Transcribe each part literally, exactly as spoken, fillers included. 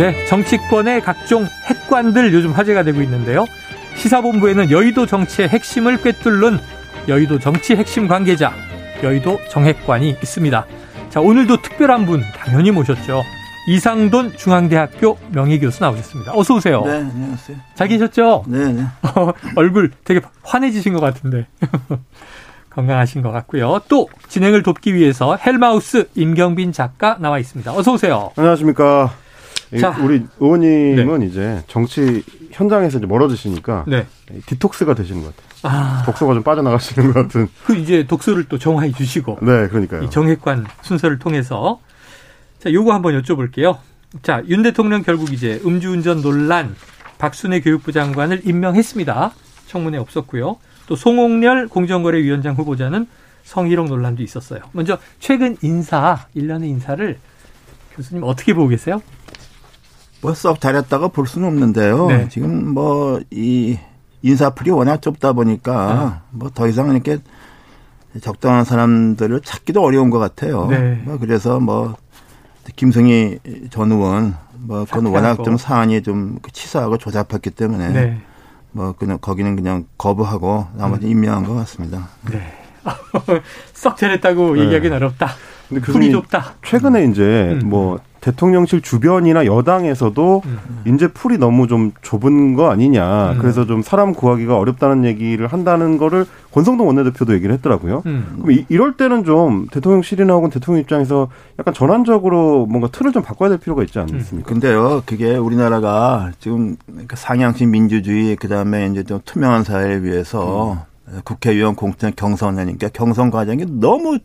네, 정치권의 각종 핵관들 요즘 화제가 되고 있는데요. 시사본부에는 여의도 정치의 핵심을 꿰뚫는 여의도 정치 핵심 관계자, 여의도 정핵관이 있습니다. 자, 오늘도 특별한 분 당연히 모셨죠. 이상돈 중앙대학교 명예교수 나오셨습니다. 어서 오세요. 네, 안녕하세요. 잘 계셨죠? 네, 네. 얼굴 되게 환해지신 것 같은데. 건강하신 것 같고요. 또 진행을 돕기 위해서 헬마우스 임경빈 작가 나와 있습니다. 어서 오세요. 안녕하십니까. 자, 우리 의원님은 네. 이제 정치 현장에서 이제 멀어지시니까 네. 디톡스가 되시는 것 같아요. 아. 독서가 좀 빠져나가시는 것 같은. 그 이제 독서를 또 정화해 주시고. 네, 그러니까요. 이 정핵관 순서를 통해서. 자, 요거 한번 여쭤볼게요. 자, 윤 대통령 결국 이제 음주운전 논란, 박순애 교육부 장관을 임명했습니다. 청문회 없었고요. 또 송옥렬 공정거래위원장 후보자는 성희롱 논란도 있었어요. 먼저 최근 인사, 일 년의 인사를 교수님 어떻게 보고 계세요? 뭐 썩 잘했다고 볼 수는 없는데요. 네. 지금 뭐 이 인사풀이 워낙 좁다 보니까 네. 뭐 더 이상 이렇게 적당한 사람들을 찾기도 어려운 것 같아요. 네. 뭐 그래서 뭐 김승희 전 의원 뭐 그건 워낙 좀 사안이 좀 치사하고 조잡했기 때문에 네. 뭐 그냥 거기는 그냥 거부하고 나머지 음. 임명한 것 같습니다. 네. 썩 잘했다고 네. 얘기하기는 어렵다. 근데 풀이 좁다. 최근에 이제 음. 뭐 대통령실 주변이나 여당에서도 음. 이제 풀이 너무 좀 좁은 거 아니냐. 음. 그래서 좀 사람 구하기가 어렵다는 얘기를 한다는 거를 권성동 원내대표도 얘기를 했더라고요. 음. 그럼 이, 이럴 때는 좀 대통령실이나 혹은 대통령 입장에서 약간 전환적으로 뭔가 틀을 좀 바꿔야 될 필요가 있지 않습니까? 음. 근데요, 그게 우리나라가 지금 상향식 민주주의, 그 다음에 이제 좀 투명한 사회를 위해서 음. 국회의원 공천 경선하니까 경선 과정이 너무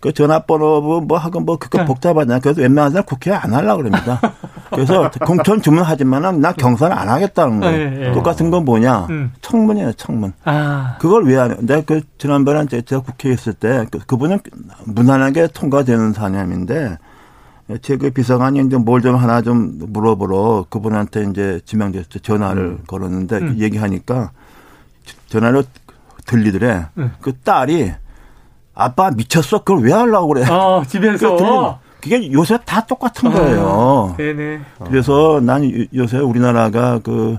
그 전화번호 뭐 하고 뭐 그거 네. 복잡하잖아요. 그래서 웬만한 사람 국회 안 하려고 그럽니다. 그래서 공천 주문하지만 나 경선 안 하겠다는 거예요. 네, 네. 똑같은 건 뭐냐. 음. 청문이에요. 청문. 아. 그걸 왜 하냐. 내가 그 지난번에 제가 국회에 있을 때 그분은 무난하게 통과되는 사람인데 제 그 비서관이 이제 뭘 좀 하나 좀 물어보러 그분한테 이제 지명됐죠. 전화를 음. 걸었는데 음. 얘기하니까 전화로 들리더래. 음. 그 딸이 아빠 미쳤어? 그걸 왜 하려고 그래? 아, 집에서. 그게 요새 다 똑같은 거예요. 아, 네네. 그래서 난 요새 우리나라가 그,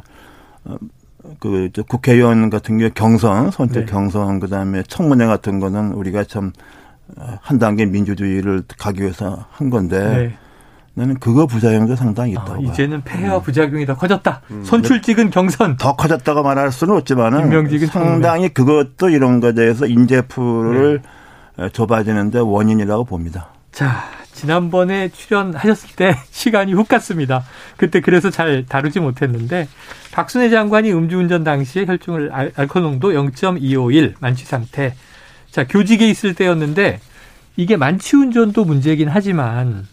그, 국회의원 같은 경우에 경선, 선택 네. 경선, 그 다음에 청문회 같은 거는 우리가 참 한 단계 민주주의를 가기 위해서 한 건데. 네. 나는 그거 부작용도 상당히 있다고 아, 이제는 폐해와 음. 부작용이 더 커졌다. 음. 선출직은 경선. 더 커졌다고 말할 수는 없지만은 상당히 청문회. 그것도 이런 거에 대해서 인재풀을 네. 좁아지는데 원인이라고 봅니다. 자, 지난번에 출연하셨을 때 시간이 훅 갔습니다. 그때 그래서 잘 다루지 못했는데 박순애 장관이 음주운전 당시에 혈중을 알, 알코올 농도 영 점 이오일 만취 상태. 자, 교직에 있을 때였는데 이게 만취운전도 문제긴 하지만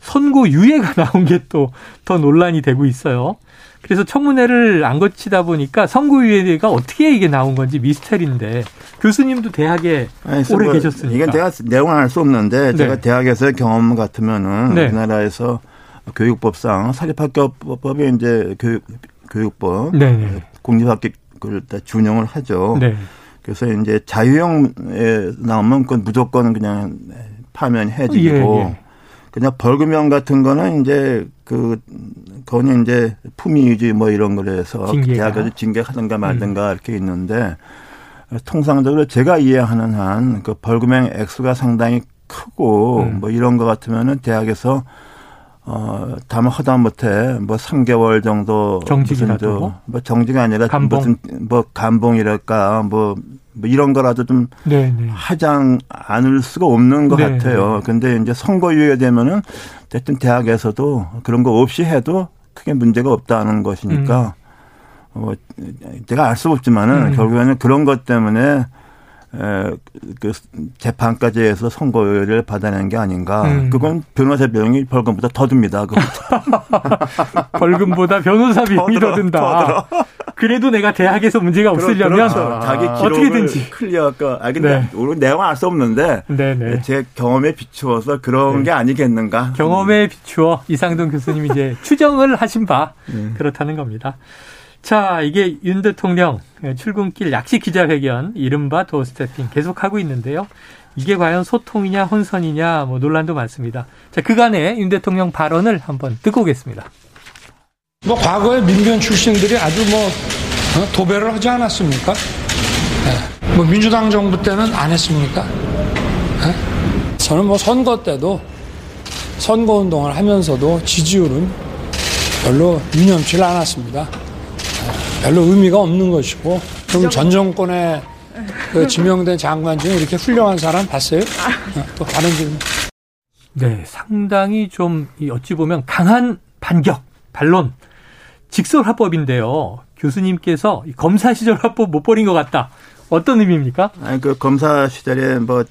선고 유예가 나온 게 또 더 논란이 되고 있어요. 그래서 청문회를 안 거치다 보니까 선고 유예가 어떻게 이게 나온 건지 미스터리인데 교수님도 대학에 아니, 오래 뭐, 계셨으니까. 이건 제가 내용은 알 수 없는데 네. 제가 대학에서의 경험 같으면은 네. 우리나라에서 교육법상 사립학교법이 이제 교육, 교육법 네. 공립학교를 다 준용을 하죠. 네. 그래서 이제 자유형에 나오면 그건 무조건 그냥 파면해지고. 예, 예. 그냥 벌금형 같은 거는 이제 그, 그건 이제 품위 유지 뭐 이런 걸 해서 대학에서 징계하든가 말든가 음. 이렇게 있는데 통상적으로 제가 이해하는 한 그 벌금형 액수가 상당히 크고 음. 뭐 이런 거 같으면은 대학에서 어, 다만 허다 못해 뭐 삼 개월 정도 정직이라도 뭐 정직 아니라 감봉. 무슨 뭐 감봉이랄까 뭐 뭐 이런 거라도 좀 네네. 하장 않을 수가 없는 것 네네. 같아요. 그런데 이제 선거유예 되면은 어쨌든 대학에서도 그런 거 없이 해도 크게 문제가 없다는 것이니까 음. 어, 제가 알 수 없지만은 음. 결국에는 그런 것 때문에 그 재판까지 해서 선고를 받아낸 게 아닌가. 음. 그건 변호사 비용이 벌금보다 더 듭니다. 벌금보다 변호사 비용이 더 든다. 그래도 내가 대학에서 문제가 없으려면 그렇죠. 아. 자기 기록을 어떻게든지 클리어할까. 아, 근데 네. 내용은 알 수 없는데 네네. 제 경험에 비추어서 그런 네. 게 아니겠는가. 경험에 비추어 이상돈 교수님이 이제 추정을 하신 바 네. 그렇다는 겁니다. 자, 이게 윤 대통령 출근길 약식 기자회견, 이른바 도어스태핑 계속하고 있는데요. 이게 과연 소통이냐 혼선이냐 뭐 논란도 많습니다. 자, 그간의 윤 대통령 발언을 한번 듣고 오겠습니다. 뭐 과거에 민변 출신들이 아주 뭐 도배를 하지 않았습니까? 네. 뭐 민주당 정부 때는 안 했습니까? 네. 저는 뭐 선거 때도 선거운동을 하면서도 지지율은 별로 유념치 않았습니다. 별로 의미가 없는 것이고, 그럼 전 정권에 그 지명된 장관 중에 이렇게 훌륭한 사람 봤어요? 또 다른 질문. 네, 상당히 좀 어찌 보면 강한 반격, 반론, 직설화법인데요. 교수님께서 검사 시절 화법 못 버린 것 같다. 어떤 의미입니까? 아니, 그 검사 시절에 뭐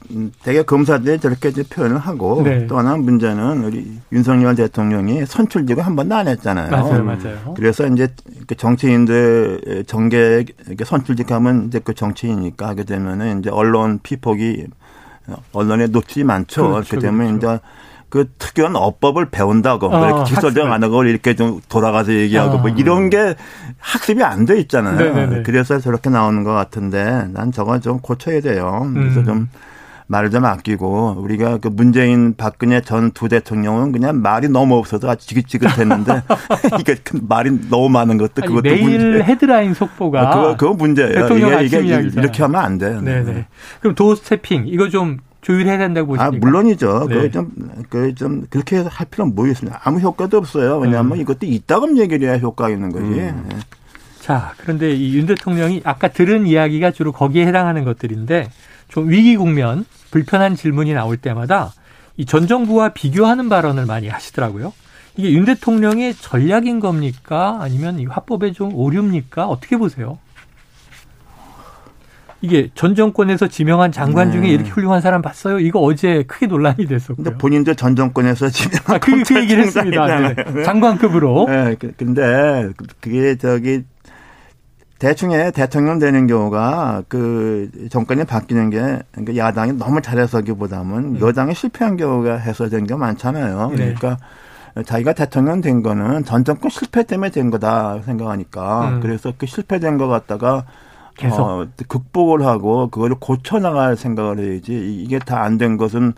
대개 검사들이 저렇게 이제 표현을 하고 네. 또 하나 문제는 우리 윤석열 대통령이 선출직을 한 번도 안 했잖아요. 맞아요, 맞아요. 그래서 이제 정치인들 정계 선출직하면 이제 그 정치인이니까 하게 되면은 이제 언론 피폭이 언론에 노출이 많죠. 그렇죠, 그렇게 되면 그렇죠. 이제 그 특유한 어법을 배운다고 아, 직설적 안 하고 이렇게 좀 돌아가서 얘기하고 아, 뭐 이런 게 학습이 안 돼 있잖아요. 네네네. 그래서 저렇게 나오는 것 같은데 난 저거 좀 고쳐야 돼요. 그래서 음. 좀 말을 좀 아끼고 우리가 그 문재인 박근혜 전 두 대통령은 그냥 말이 너무 없어서 아주 지긋지긋했는데 이게 말이 너무 많은 것도 아니, 그것도 매일 문제. 헤드라인 속보가 그거 그거 문제예요. 대통령 이게, 이게 이렇게 하면 안 돼요. 네네. 그럼 도어스태핑 이거 좀 조율해야 된다고 보십니까? 아, 물론이죠. 네. 그좀 그 좀 그렇게 할 필요는 뭐겠습니까? 아무 효과도 없어요. 왜냐하면 음. 이것도 이따금 얘기를 해야 효과가 있는 거지. 음. 네. 자, 그런데 이 윤 대통령이 아까 들은 이야기가 주로 거기에 해당하는 것들인데 좀 위기 국면, 불편한 질문이 나올 때마다 이 전 정부와 비교하는 발언을 많이 하시더라고요. 이게 윤 대통령의 전략인 겁니까? 아니면 이 화법에 좀 오류입니까? 어떻게 보세요? 이게 전 정권에서 지명한 장관 네. 중에 이렇게 훌륭한 사람 봤어요? 이거 어제 크게 논란이 됐었고요. 근데 본인도 전 정권에서 지명한 아, 그, 그 얘기를 했습니다. 네. 장관급으로. 네, 근데 그게 저기 대충에 대통령 되는 경우가 그 정권이 바뀌는 게 야당이 너무 잘해서기보다는 네. 여당이 실패한 경우가 해소된 게 많잖아요. 그러니까 네. 자기가 대통령 된 거는 전 정권 실패 때문에 된 거다 생각하니까 음. 그래서 그 실패된 거 갖다가 계속 어, 극복을 하고 그거를 고쳐나갈 생각을 해야지 이게 다 안 된 것은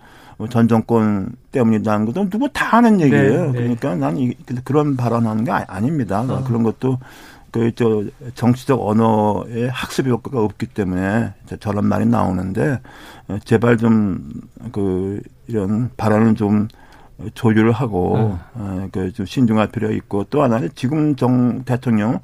전 정권 때문이라는 것도 누구 다 아는 얘기예요. 네, 네. 그러니까 난 이, 그런 발언하는 게 아, 아닙니다. 어. 그런 것도 그 저 정치적 언어의 학습 효과가 없기 때문에 저런 말이 나오는데 제발 좀 그 이런 발언을 좀 조율을 하고 음. 그 좀 신중할 필요가 있고 또 하나는 지금 정 대통령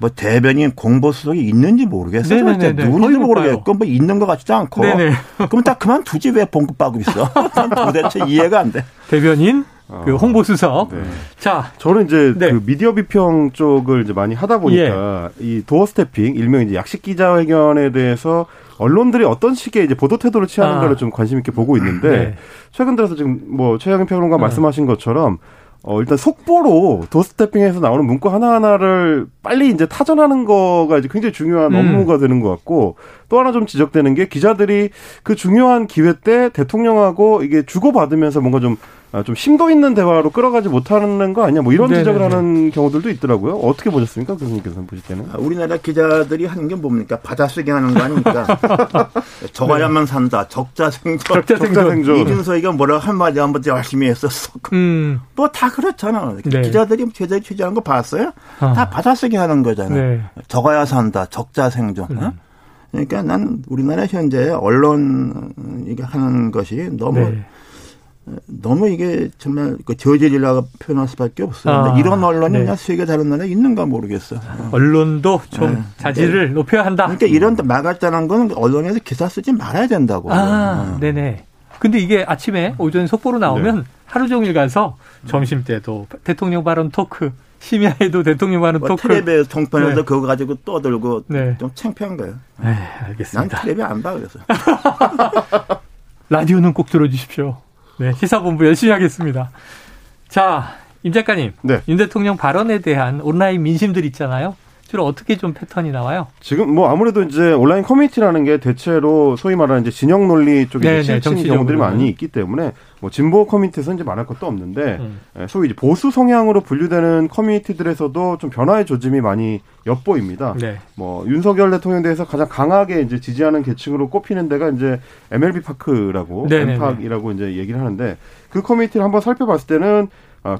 뭐 대변인 공보수석이 있는지 모르겠어요. 누군지 모르겠고 뭐 있는 것 같지도 않고 네네. 그럼 다 그만두지 왜 봉급받고 있어. 도대체 이해가 안 돼. 대변인 그 홍보수석. 네. 자, 저는 이제 네. 그 미디어 비평 쪽을 이제 많이 하다 보니까 예. 이 도어스태핑, 일명 이제 약식 기자회견에 대해서 언론들이 어떤 식의 이제 보도 태도를 취하는가를 아. 좀 관심 있게 보고 있는데 네. 최근 들어서 지금 뭐 최양희 평론가 네. 말씀하신 것처럼 어 일단 속보로 도어스태핑에서 나오는 문구 하나하나를 빨리 이제 타전하는 거가 이제 굉장히 중요한 음. 업무가 되는 것 같고 또 하나 좀 지적되는 게 기자들이 그 중요한 기회 때 대통령하고 이게 주고받으면서 뭔가 좀 아, 좀 심도 있는 대화로 끌어가지 못하는 거 아니야? 뭐 이런 네네네. 지적을 하는 경우들도 있더라고요. 어떻게 보셨습니까? 교수님께서 보실 때는. 아, 우리나라 기자들이 하는 게 뭡니까? 받아쓰기 하는 거 아닙니까? 저가야만 네. 산다. 적자생존. 적자생존. 이준석이가 뭐라고 한마디 한마디 열심히 했었어. 음. 뭐 다 그렇잖아. 네. 기자들이 제대로 취재하는 거 봤어요? 아. 다 받아쓰기 하는 거잖아요. 네. 저가야 산다. 적자생존. 음. 어? 그러니까 난 우리나라 현재 언론 이게 하는 것이 너무 네. 너무 이게 정말 그 저질이라고 표현할 수밖에 없어요. 아, 이런 언론이 네. 그냥 수익이 다른 나라에 있는가 모르겠어. 어. 언론도 좀 네. 자질을 네. 높여야 한다. 그러니까 이런 막았다는 건 언론에서 기사 쓰지 말아야 된다고. 아, 어. 네네. 근데 이게 아침에 오전 속보로 나오면 네. 하루 종일 가서 점심 때도 대통령 발언 토크 심야에도 대통령과는 뭐 토크. 텔레비에서 종편에서 네. 그거 가지고 떠들고 네. 좀 창피한 거예요. 네, 알겠습니다. 난 텔레비 안 봐 그래서. 라디오는 꼭 들어주십시오. 네, 시사본부 열심히 하겠습니다. 자, 임 작가님. 네. 윤 대통령 발언에 대한 온라인 민심들 있잖아요. 주로 어떻게 좀 패턴이 나와요? 지금 뭐 아무래도 이제 온라인 커뮤니티라는 게 대체로 소위 말하는 이제 진영 논리 쪽에 치우친 경우들이 많이 있기 때문에 뭐 진보 커뮤니티에서는 이제 말할 것도 없는데 음. 소위 이제 보수 성향으로 분류되는 커뮤니티들에서도 좀 변화의 조짐이 많이 엿보입니다. 네. 뭐 윤석열 대통령에 대해서 가장 강하게 이제 지지하는 계층으로 꼽히는 데가 이제 엠엘비 파크라고 네네네. 엠팍이라고 이제 얘기를 하는데 그 커뮤니티를 한번 살펴봤을 때는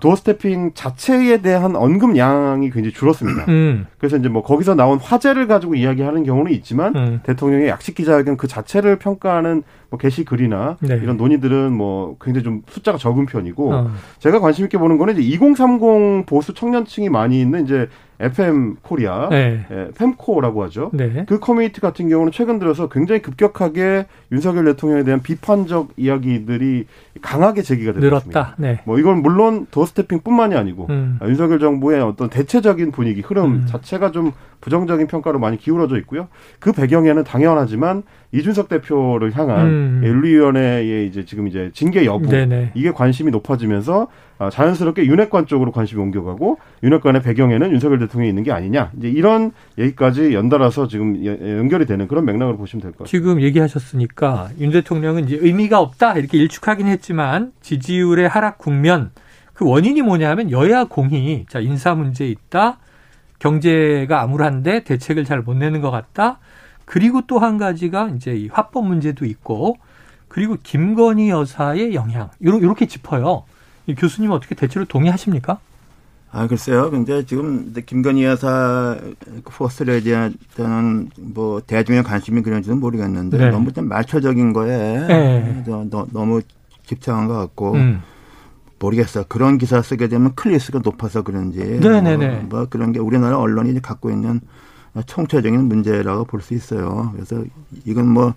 도어스태핑 자체에 대한 언급량이 굉장히 줄었습니다. 음. 그래서 이제 뭐 거기서 나온 화제를 가지고 이야기하는 경우는 있지만 음. 대통령의 약식 기자회견 그 자체를 평가하는 뭐 게시글이나 네. 이런 논의들은 뭐 굉장히 좀 숫자가 적은 편이고 어. 제가 관심 있게 보는 거는 이제 이공삼공 보수 청년층이 많이 있는 이제 에프엠 코리아, 네. 예, 펨코라고 하죠. 네. 그 커뮤니티 같은 경우는 최근 들어서 굉장히 급격하게 윤석열 대통령에 대한 비판적 이야기들이 강하게 제기가 되었습니다. 네. 뭐 이건 물론 도어스태핑뿐만이 아니고 음. 윤석열 정부의 어떤 대체적인 분위기 흐름 음. 자체가 좀 부정적인 평가로 많이 기울어져 있고요. 그 배경에는 당연하지만 이준석 대표를 향한 음. 윤리위원회의 이제 지금 이제 징계 여부 네네. 이게 관심이 높아지면서 자연스럽게 윤핵관 쪽으로 관심이 옮겨가고 윤핵관의 배경에는 윤석열 대통령이 있는 게 아니냐 이제 이런 얘기까지 연달아서 지금 연결이 되는 그런 맥락으로 보시면 될 것 같아요. 지금 얘기하셨으니까 윤 대통령은 이제 의미가 없다 이렇게 일축하긴 했지만 지지율의 하락 국면 그 원인이 뭐냐면 여야 공히 자 인사 문제 있다. 경제가 암울한데 대책을 잘 못 내는 것 같다. 그리고 또 한 가지가 이제 이 화법 문제도 있고, 그리고 김건희 여사의 영향. 요러, 요렇게 짚어요. 교수님은 어떻게 대체로 동의하십니까? 아, 글쎄요. 근데 지금 김건희 여사 포스트에 대한 뭐 대중의 관심이 그런지는 모르겠는데, 네. 너무 좀 말초적인 거에 네. 너무 집착한 것 같고, 음. 모르겠어요. 그런 기사 쓰게 되면 클릭수가 높아서 그런지 네네네. 뭐, 뭐 그런 게 우리나라 언론이 이제 갖고 있는 총체적인 문제라고 볼 수 있어요. 그래서 이건 뭐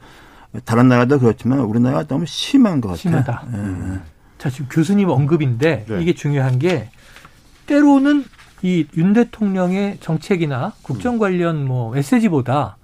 다른 나라도 그렇지만 우리나라가 너무 심한 것 같아요. 심하다. 예. 자 지금 교수님 언급인데 네. 이게 중요한 게 때로는 이 윤 대통령의 정책이나 국정 관련 뭐 메시지보다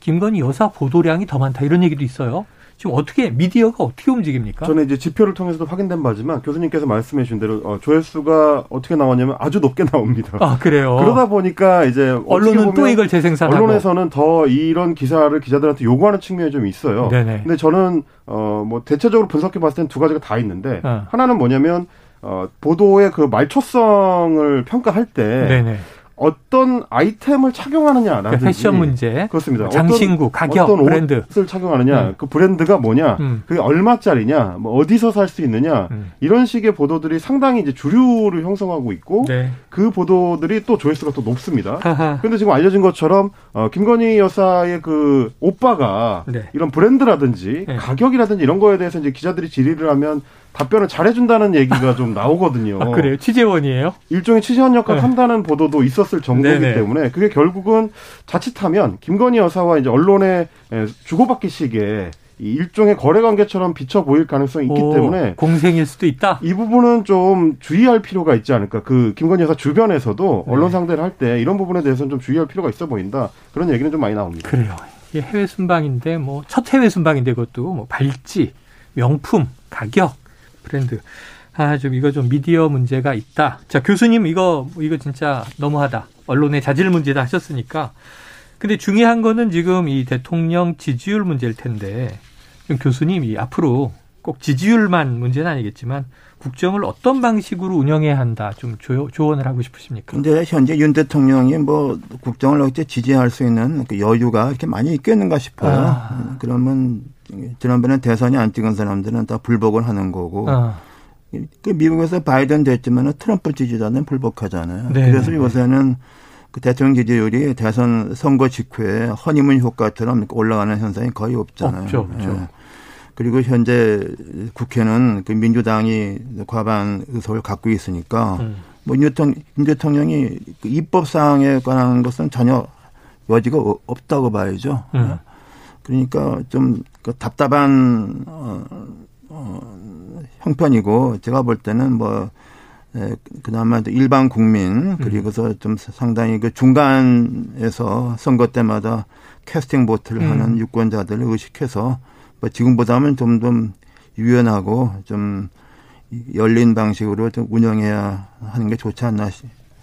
김건희 여사 보도량이 더 많다 이런 얘기도 있어요. 지금 어떻게 미디어가 어떻게 움직입니까? 저는 이제 지표를 통해서도 확인된 바지만 교수님께서 말씀해 주신 대로 어, 조회수가 어떻게 나왔냐면 아주 높게 나옵니다. 아 그래요. 그러다 보니까 이제 언론은 또 이걸 재생산하고 언론에서는 더 이런 기사를 기자들한테 요구하는 측면이 좀 있어요. 네네. 근데 저는 어, 뭐 대체적으로 분석해 봤을 때는 두 가지가 다 있는데 어. 하나는 뭐냐면 어, 보도의 그 말초성을 평가할 때. 네네. 어떤 아이템을 착용하느냐라든지 그러니까 패션 문제, 그렇습니다. 장신구, 어떤, 가격, 어떤 브랜드. 옷을 착용하느냐, 음. 그 브랜드가 뭐냐, 음. 그게 얼마짜리냐, 뭐 어디서 살 수 있느냐 음. 이런 식의 보도들이 상당히 이제 주류를 형성하고 있고 네. 그 보도들이 또 조회수가 또 높습니다. 그런데 지금 알려진 것처럼 어, 김건희 여사의 그 오빠가 네. 이런 브랜드라든지 네. 가격이라든지 이런 거에 대해서 이제 기자들이 질의를 하면. 답변을 잘해준다는 얘기가 좀 나오거든요. 아, 그래요? 취재원이에요? 일종의 취재원 역할을 네. 한다는 보도도 있었을 정도이기 네네. 때문에 그게 결국은 자칫하면 김건희 여사와 이제 언론의 주고받기 식의 일종의 거래관계처럼 비쳐 보일 가능성이 있기 오, 때문에 공생일 수도 있다? 이 부분은 좀 주의할 필요가 있지 않을까. 그 김건희 여사 주변에서도 네. 언론 상대를 할 때 이런 부분에 대해서는 좀 주의할 필요가 있어 보인다. 그런 얘기는 좀 많이 나옵니다. 그래요. 이게 해외 순방인데 뭐 첫 해외 순방인데 그것도 뭐 발찌, 명품, 가격 브랜드. 아, 좀 이거 좀 미디어 문제가 있다. 자, 교수님 이거 이거 진짜 너무하다. 언론의 자질 문제다 하셨으니까. 근데 중요한 거는 지금 이 대통령 지지율 문제일 텐데. 좀 교수님이 앞으로 꼭 지지율만 문제는 아니겠지만 국정을 어떤 방식으로 운영해야 한다. 좀 조, 조언을 하고 싶으십니까? 근데 현재 윤 대통령이 뭐 국정을 어떻게 지지할 수 있는 그 여유가 이렇게 많이 있겠는가 싶어요. 아. 그러면 지난번에 대선이 안 찍은 사람들은 다 불복을 하는 거고 아. 미국에서 바이든 됐지만 트럼프 지지자는 불복하잖아요. 네. 그래서 요새는 그 대통령 지지율이 대선 선거 직후에 허니문 효과처럼 올라가는 현상이 거의 없잖아요. 없죠. 없죠. 예. 그리고 현재 국회는 그 민주당이 과반 의석을 갖고 있으니까 음. 뭐 윤 대통령이 그 입법 사항에 관한 것은 전혀 여지가 없다고 봐야죠. 음. 그러니까 좀 그 답답한 어, 어, 형편이고 제가 볼 때는 뭐 그나마 일반 국민 그리고서 좀 상당히 그 중간에서 선거 때마다 캐스팅 보트를 하는 음. 유권자들을 의식해서 지금보다는 좀 좀 유연하고 좀 열린 방식으로 좀 운영해야 하는 게 좋지 않나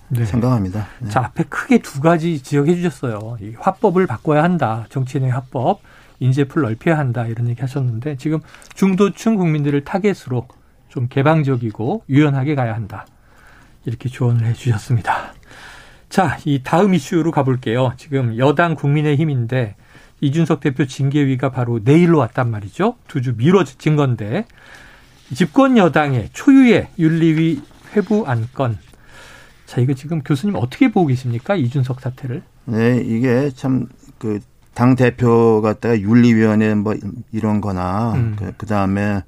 네. 생각합니다. 네. 자, 앞에 크게 두 가지 지적해 주셨어요. 이 화법을 바꿔야 한다. 정치인의 화법, 인재풀 넓혀야 한다. 이런 얘기 하셨는데 지금 중도층 국민들을 타겟으로 좀 개방적이고 유연하게 가야 한다. 이렇게 조언을 해 주셨습니다. 자, 이 다음 이슈로 가볼게요. 지금 여당 국민의힘인데 이준석 대표 징계위가 바로 내일로 왔단 말이죠. 두 주 미뤄진 건데 집권 여당의 초유의 윤리위 회부 안건. 자, 이거 지금 교수님 어떻게 보고 계십니까? 이준석 사태를. 네, 이게 참 그 당 대표 같다가 윤리위원회 뭐 이런 거나 음. 그, 그다음에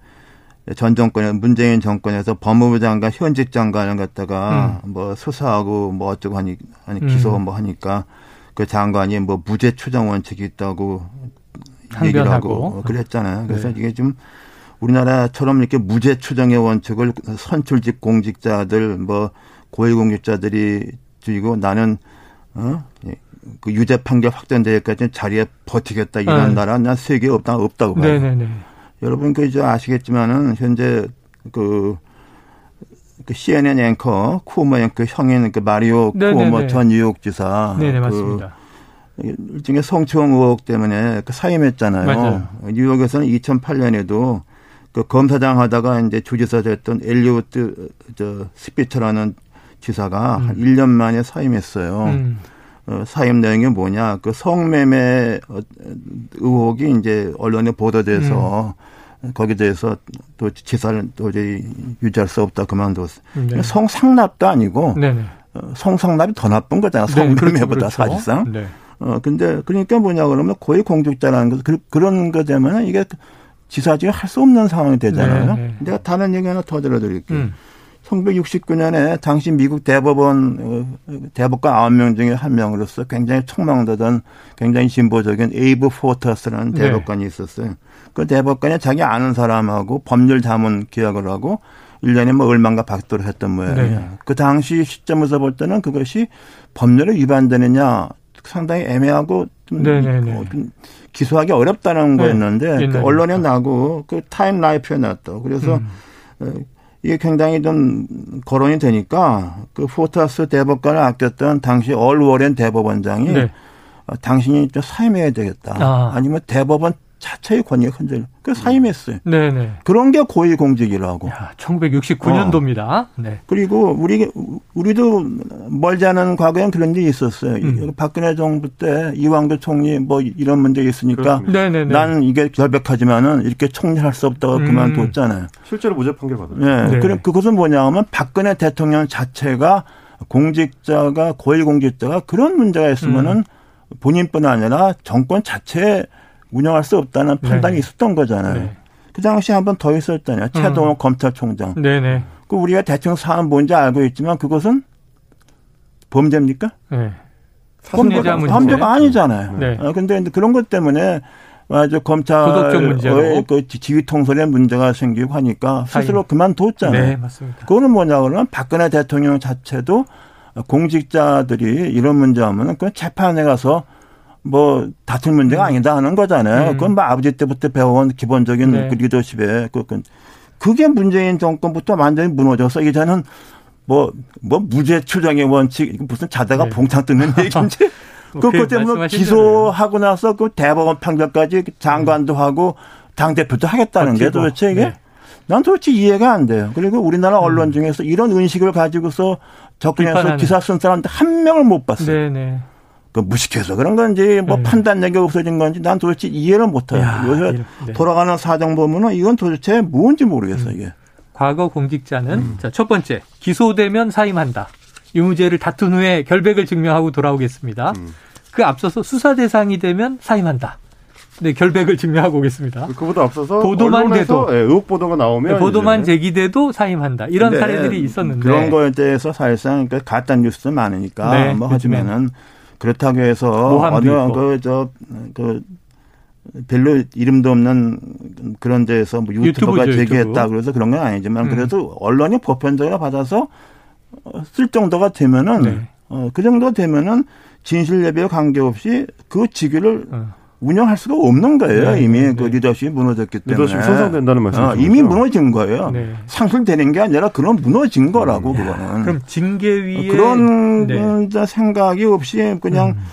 전 정권, 문재인 정권에서 법무부 장관, 현직 장관을 갖다가 음. 뭐 수사하고 뭐 어쩌고 하니, 아니 기소 음. 뭐 하니까 그 장관이 뭐 무죄 추정 원칙이 있다고 얘기를 하고 그랬잖아요. 그래서 네. 이게 좀 우리나라처럼 이렇게 무죄 추정의 원칙을 선출직 공직자들 뭐 고위공직자들이 쥐고 나는 어? 그 유죄 판결 확정 되기까지 자리에 버티겠다 이런 네. 나라 난 세계에 없다 없다고 봐요. 네네네. 여러분, 그, 이제 아시겠지만은, 현재, 그, 그, 씨엔엔 앵커, 쿠오모 앵커 형인, 그, 마리오 쿠오모 전 뉴욕지사. 네네, 맞습니다. 그, 일종의 성추행 의혹 때문에 그 사임했잖아요. 맞아요. 뉴욕에서는 이천팔 년에도 그 검사장 하다가 이제 주지사 됐던 엘리오트, 저, 스피처라는 지사가 음. 한 일 년 만에 사임했어요. 음. 사임 내용이 뭐냐. 그 성매매 의혹이 이제 언론에 보도돼서 음. 거기에 대해서 또 지사를 도저히 유지할 수 없다 그만뒀어요. 네. 성상납도 아니고 네네. 성상납이 더 나쁜 거잖아. 네, 성매매보다 그렇죠, 그렇죠. 사실상. 네. 어, 근데 그러니까 뭐냐 그러면 고위공직자라는 것, 그, 그런 거 되면 이게 지사직이 할 수 없는 상황이 되잖아요. 네네. 내가 다른 얘기 하나 더 들어드릴게요. 음. 천구백육십구 년에 당시 미국 대법원 대법관 아홉 명 중에 한 명으로서 굉장히 촉망되던 굉장히 진보적인 에이브 포터스라는 대법관이 네. 있었어요. 그 대법관이 자기 아는 사람하고 법률 자문 계약을 하고 일 년에 뭐 얼마인가 박도를 했던 모양이에요. 네. 그 당시 시점에서 볼 때는 그것이 법률에 위반되느냐 상당히 애매하고 좀 네, 네, 네. 기소하기 어렵다는 네. 거였는데 그 언론에 나고 그 타임라이프에 났다. 그래서 음. 이게 굉장히 좀 거론이 되니까 그 포터스 대법관을 아꼈던 당시 얼 워렌 대법원장이 네. 당신이 좀 사임해야 되겠다. 아. 아니면 대법원 자체의 권위에 흔들. 그 사임했어요. 네네. 그런 게 고위공직이라고. 야, 천구백육십구 년도입니다. 어. 네. 그리고 우리 우리도 멀지 않은 과거엔 그런 일이 있었어요. 음. 박근혜 정부 때 이완구 총리 뭐 이런 문제 있으니까 난 이게 결백하지만은 이렇게 총리할 수 없다고 음. 그만뒀잖아요. 실제로 무죄 판결 받았죠. 네. 네. 그럼 그것은 뭐냐면 박근혜 대통령 자체가 공직자가 고위공직자가 그런 문제가 있으면은 음. 본인뿐 아니라 정권 자체 운영할 수 없다는 판단이 네. 있었던 거잖아요. 네. 그 당시에 한 번 더 있었잖아요. 최동 음. 검찰총장. 네네. 그 우리가 대충 사안 뭔지 알고 있지만 그것은 범죄입니까? 네. 범죄가 범죄가 아니잖아요. 네. 그런데 아, 그런 것 때문에 아주 검찰의 그 지휘 통솔에 문제가 생기고 하니까 스스로 그만뒀잖아요. 네, 맞습니다. 그거는 뭐냐 그러면 박근혜 대통령 자체도 공직자들이 이런 문제하면은 그 재판에 가서 뭐 다툴 문제가 음. 아니다 하는 거잖아요. 음. 그건 뭐 아버지 때부터 배워온 기본적인 네. 그 리더십에 그건 그게 문재인 정권부터 완전히 무너져서 이제는 뭐뭐 뭐 무죄 추정의 원칙 무슨 자다가 네. 봉창 뜨는 얘기인지 그것 때문에 기소하고 나서 그 대법원 판결까지 장관도 음. 하고 당 대표도 하겠다는 게 도대체 이게 네. 난 도대체 이해가 안 돼요. 그리고 우리나라 언론 음. 중에서 이런 인식을 가지고서 접근해서 비판하는. 기사 쓴 사람들 한 명을 못 봤어요. 네네. 그 무식해서 그런 건지 뭐 네. 판단력이 없어진 건지 난 도대체 이해를 못해요. 요새 네. 돌아가는 사정 보면은 이건 도대체 뭔지 모르겠어요. 음. 이게. 과거 공직자는 음. 자, 첫 번째 기소되면 사임한다. 유무죄를 다툰 후에 결백을 증명하고 돌아오겠습니다. 음. 그 앞서서 수사 대상이 되면 사임한다. 네, 결백을 증명하고 오겠습니다. 그보다 앞서서 보도만 돼도 네, 의혹 보도가 나오면 네, 보도만 이제. 제기돼도 사임한다. 이런 사례들이 있었는데 그런 거에 대해서 사실상 그러니까 가짜 뉴스도 많으니까 네, 뭐 하지만은. 그렇다고 해서 어느 그저그 그 별로 이름도 없는 그런 데에서 뭐 유튜버가 유튜브죠, 제기했다. 유튜브. 그래서 그런 건 아니지만 음. 그래도 언론이 보편적으로 받아서 쓸 정도가 되면은 네. 어, 그 정도 되면은 진실 여부에 관계없이 그 직위를 어. 운영할 수가 없는 거예요. 네, 이미 네. 그 리더십이 무너졌기 때문에. 리더십이 손상된다는 말씀이죠. 어, 이미 무너진 거예요. 네. 상실되는 게 아니라 그런 무너진 거라고 네. 그거는. 그럼 징계위에. 그런 네. 생각이 없이 그냥 음.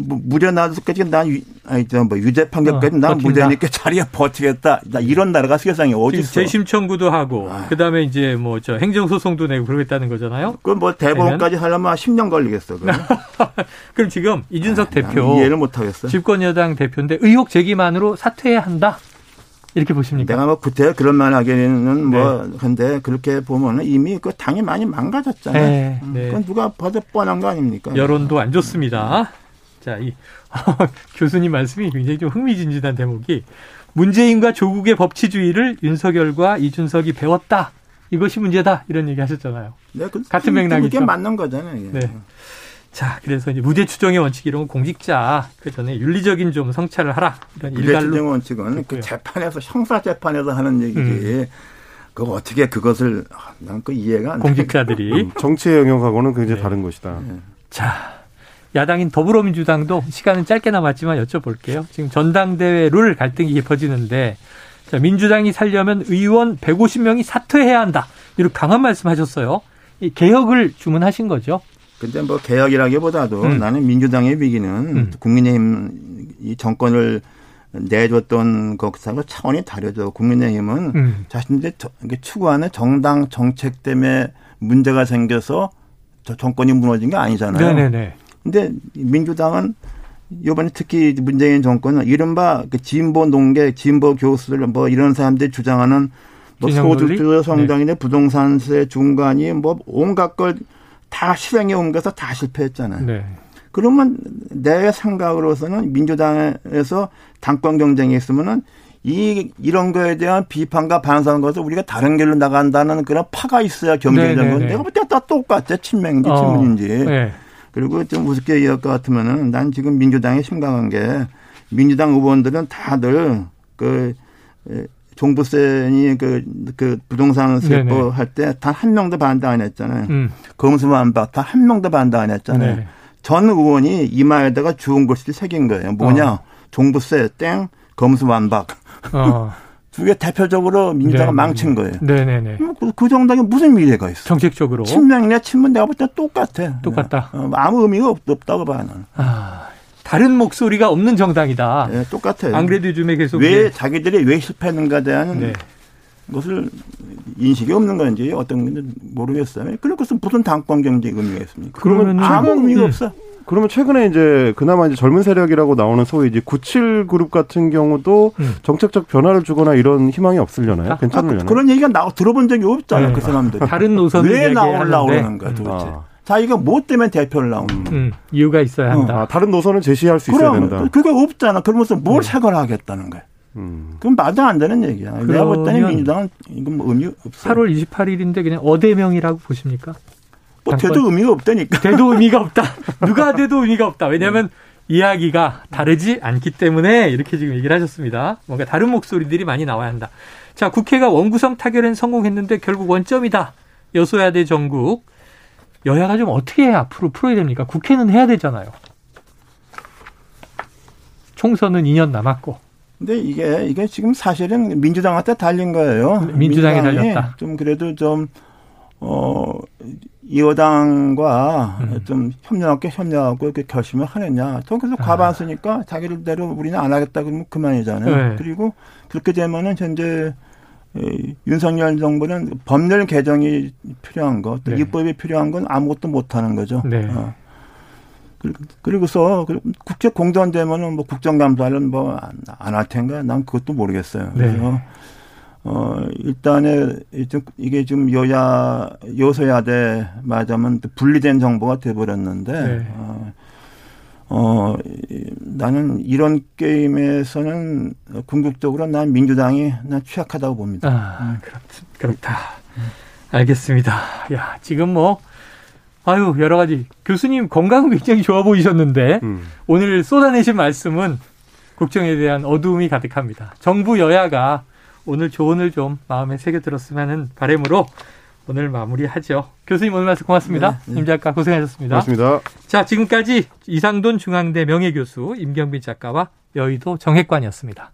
무죄나서까지 난 유, 아니, 뭐 유죄 판결까지 어, 난 무죄니까 자리에 버티겠다. 나 이런 나라가 세상에 어디 있어. 재심 청구도 하고 아. 그다음에 이제 뭐 저 행정소송도 내고 그러겠다는 거잖아요. 그럼 뭐 대법원까지 하려면 십 년 걸리겠어. 그럼, 그럼 지금 이준석 아, 대표. 이해를 못하겠어. 집권여당 대표인데 의혹 제기만으로 사퇴해야 한다. 이렇게 보십니까? 내가 뭐 구태여 그런 말 하기는 뭐 근데 네. 그렇게 보면은 이미 그 당이 많이 망가졌잖아요. 네. 네. 그건 누가 봐도 뻔한 거 아닙니까? 여론도 안 좋습니다. 자, 이 교수님 말씀이 굉장히 좀 흥미진진한 대목이 문재인과 조국의 법치주의를 윤석열과 이준석이 배웠다. 이것이 문제다. 이런 얘기 하셨잖아요. 네, 그, 같은 그, 맥락이죠. 그게 맞는 거잖아요. 예. 네. 자, 그래서 이제 무죄 추정의 원칙 이런 건 공직자 그 전에 윤리적인 좀 성찰을 하라. 이런 무죄 일갈로 추정의 원칙은 그 재판에서 형사 재판에서 하는 얘기지. 음. 그 어떻게 그것을 난 그 이해가 안 공직자들이 정치의 영역하고는 굉장히 네. 다른 것이다. 네. 자. 야당인 더불어민주당도 시간은 짧게 남았지만 여쭤볼게요. 지금 전당대회 룰 갈등이 깊어지는데 자, 민주당이 살려면 의원 백오십 명이 사퇴해야 한다. 이런 강한 말씀하셨어요. 이 개혁을 주문하신 거죠. 근데 뭐 개혁이라기보다도 음. 나는 민주당의 위기는 음. 국민의힘 이 정권을 내줬던 것하고 차원이 다르죠. 국민의힘은 음. 자신들이 추구하는 정당 정책 때문에 문제가 생겨서 저 정권이 무너진 게 아니잖아요. 네네네. 근데 민주당은 이번에 특히 문재인 정권은 이른바 그 진보 농객, 진보 교수들 뭐 이런 사람들이 주장하는 뭐 소득주도 성장이네 부동산세 중간이 뭐 온갖 걸 다 실행에 옮겨서 다 실패했잖아요. 네. 그러면 내 생각으로서는 민주당에서 당권 경쟁이 있으면은 이 이런 거에 대한 비판과 반성한 것을 우리가 다른 길로 나간다는 그런 파가 있어야 경쟁이 되는 건데 내가 볼 때 다 똑같아. 친명인지 친문인지. 어, 네. 그리고 좀 우습게 이해할 것 같으면은 난 지금 민주당이 심각한 게 민주당 의원들은 다들 그 종부세니 그, 그 부동산 세법 할 때 단 한 명도 반대 안 했잖아요. 음. 검수완박 단 한 명도 반대 안 했잖아요. 네네. 전 의원이 이마에다가 주운 글씨를 새긴 거예요. 뭐냐? 어. 종부세 땡 검수완박. 어. 그게 대표적으로 민주당을 네. 망친 거예요. 네네네. 그, 그 정당에 무슨 미래가 있어? 정책적으로. 친명이나 친문 내가 볼 때 똑같아. 똑같다. 네. 아무 의미가 없, 없다고 봐요. 나는. 아, 다른 목소리가 없는 정당이다. 네, 똑같아요. 안 그래도 요즘에 계속. 왜 네. 자기들이 왜 실패했는가에 대한 네. 것을 인식이 없는 건지 어떤 건지 모르겠어요. 그래서 무슨 당권 경쟁이 의미가 있습니까? 그러면 아무 의미가 음. 없어. 그러면 최근에 이제 그나마 이제 젊은 세력이라고 나오는 소위 이제 구십칠 그룹 같은 경우도 음. 정책적 변화를 주거나 이런 희망이 없으려나요? 아, 괜찮으려나요? 아, 그런 얘기가 나, 들어본 적이 없잖아요. 네. 그 사람들. 다른 노선을 왜 나오려고 하는 거야 도대체. 아. 자기가 뭐 때문에 대표를 나오는 거야. 음, 이유가 있어야 한다. 어. 아, 다른 노선을 제시할 수 그럼, 있어야 된다. 그게 없잖아. 그러면서 뭘 사과하겠다는 음. 거야. 음. 그건 말도 안 되는 얘기야. 내가 볼 때는 민주당은 이건 뭐 의미 없어. 팔월 이십팔일인데 그냥 어대명이라고 보십니까? 뭐 돼도 의미가 없다니까. 돼도 의미가 없다. 누가 돼도 의미가 없다. 왜냐하면 네. 이야기가 다르지 않기 때문에 이렇게 지금 얘기를 하셨습니다. 뭔가 다른 목소리들이 많이 나와야 한다. 자, 국회가 원구성 타결엔 성공했는데 결국 원점이다. 여소야대 정국. 여야가 좀 어떻게 앞으로 풀어야 됩니까? 국회는 해야 되잖아요. 총선은 이 년 남았고. 근데 이게 이게 지금 사실은 민주당한테 달린 거예요. 민주당에 달렸다. 좀 그래도 좀 어. 이 여당과 음. 좀 협력하게 협력하고 이렇게 결심을 하느냐. 거기서 과반수니까 아. 자기들대로 우리는 안 하겠다 그러면 그만이잖아요. 네. 그리고 그렇게 되면은 현재 윤석열 정부는 법률 개정이 필요한 것, 네. 입법이 필요한 건 아무것도 못 하는 거죠. 네. 어. 그리고서 국제 공전되면은 뭐 국정감사를 뭐 안 할 텐가. 난 그것도 모르겠어요. 네. 그래서 어, 일단에, 이게 지금 여야, 여소야대 말하자면 분리된 정보가 돼버렸는데, 네. 어, 어, 나는 이런 게임에서는 궁극적으로 난 민주당이 난 취약하다고 봅니다. 아, 그렇, 그렇다. 알겠습니다. 야, 지금 뭐, 아유, 여러 가지. 교수님 건강은 굉장히 좋아 보이셨는데, 음. 오늘 쏟아내신 말씀은 국정에 대한 어두움이 가득합니다. 정부 여야가 오늘 조언을 좀 마음에 새겨들었으면 하는 바람으로 오늘 마무리하죠. 교수님 오늘 말씀 고맙습니다. 네, 네. 임 작가 고생하셨습니다. 고맙습니다. 자, 지금까지 이상돈 중앙대 명예교수, 임경빈 작가와 여의도 정혜관이었습니다.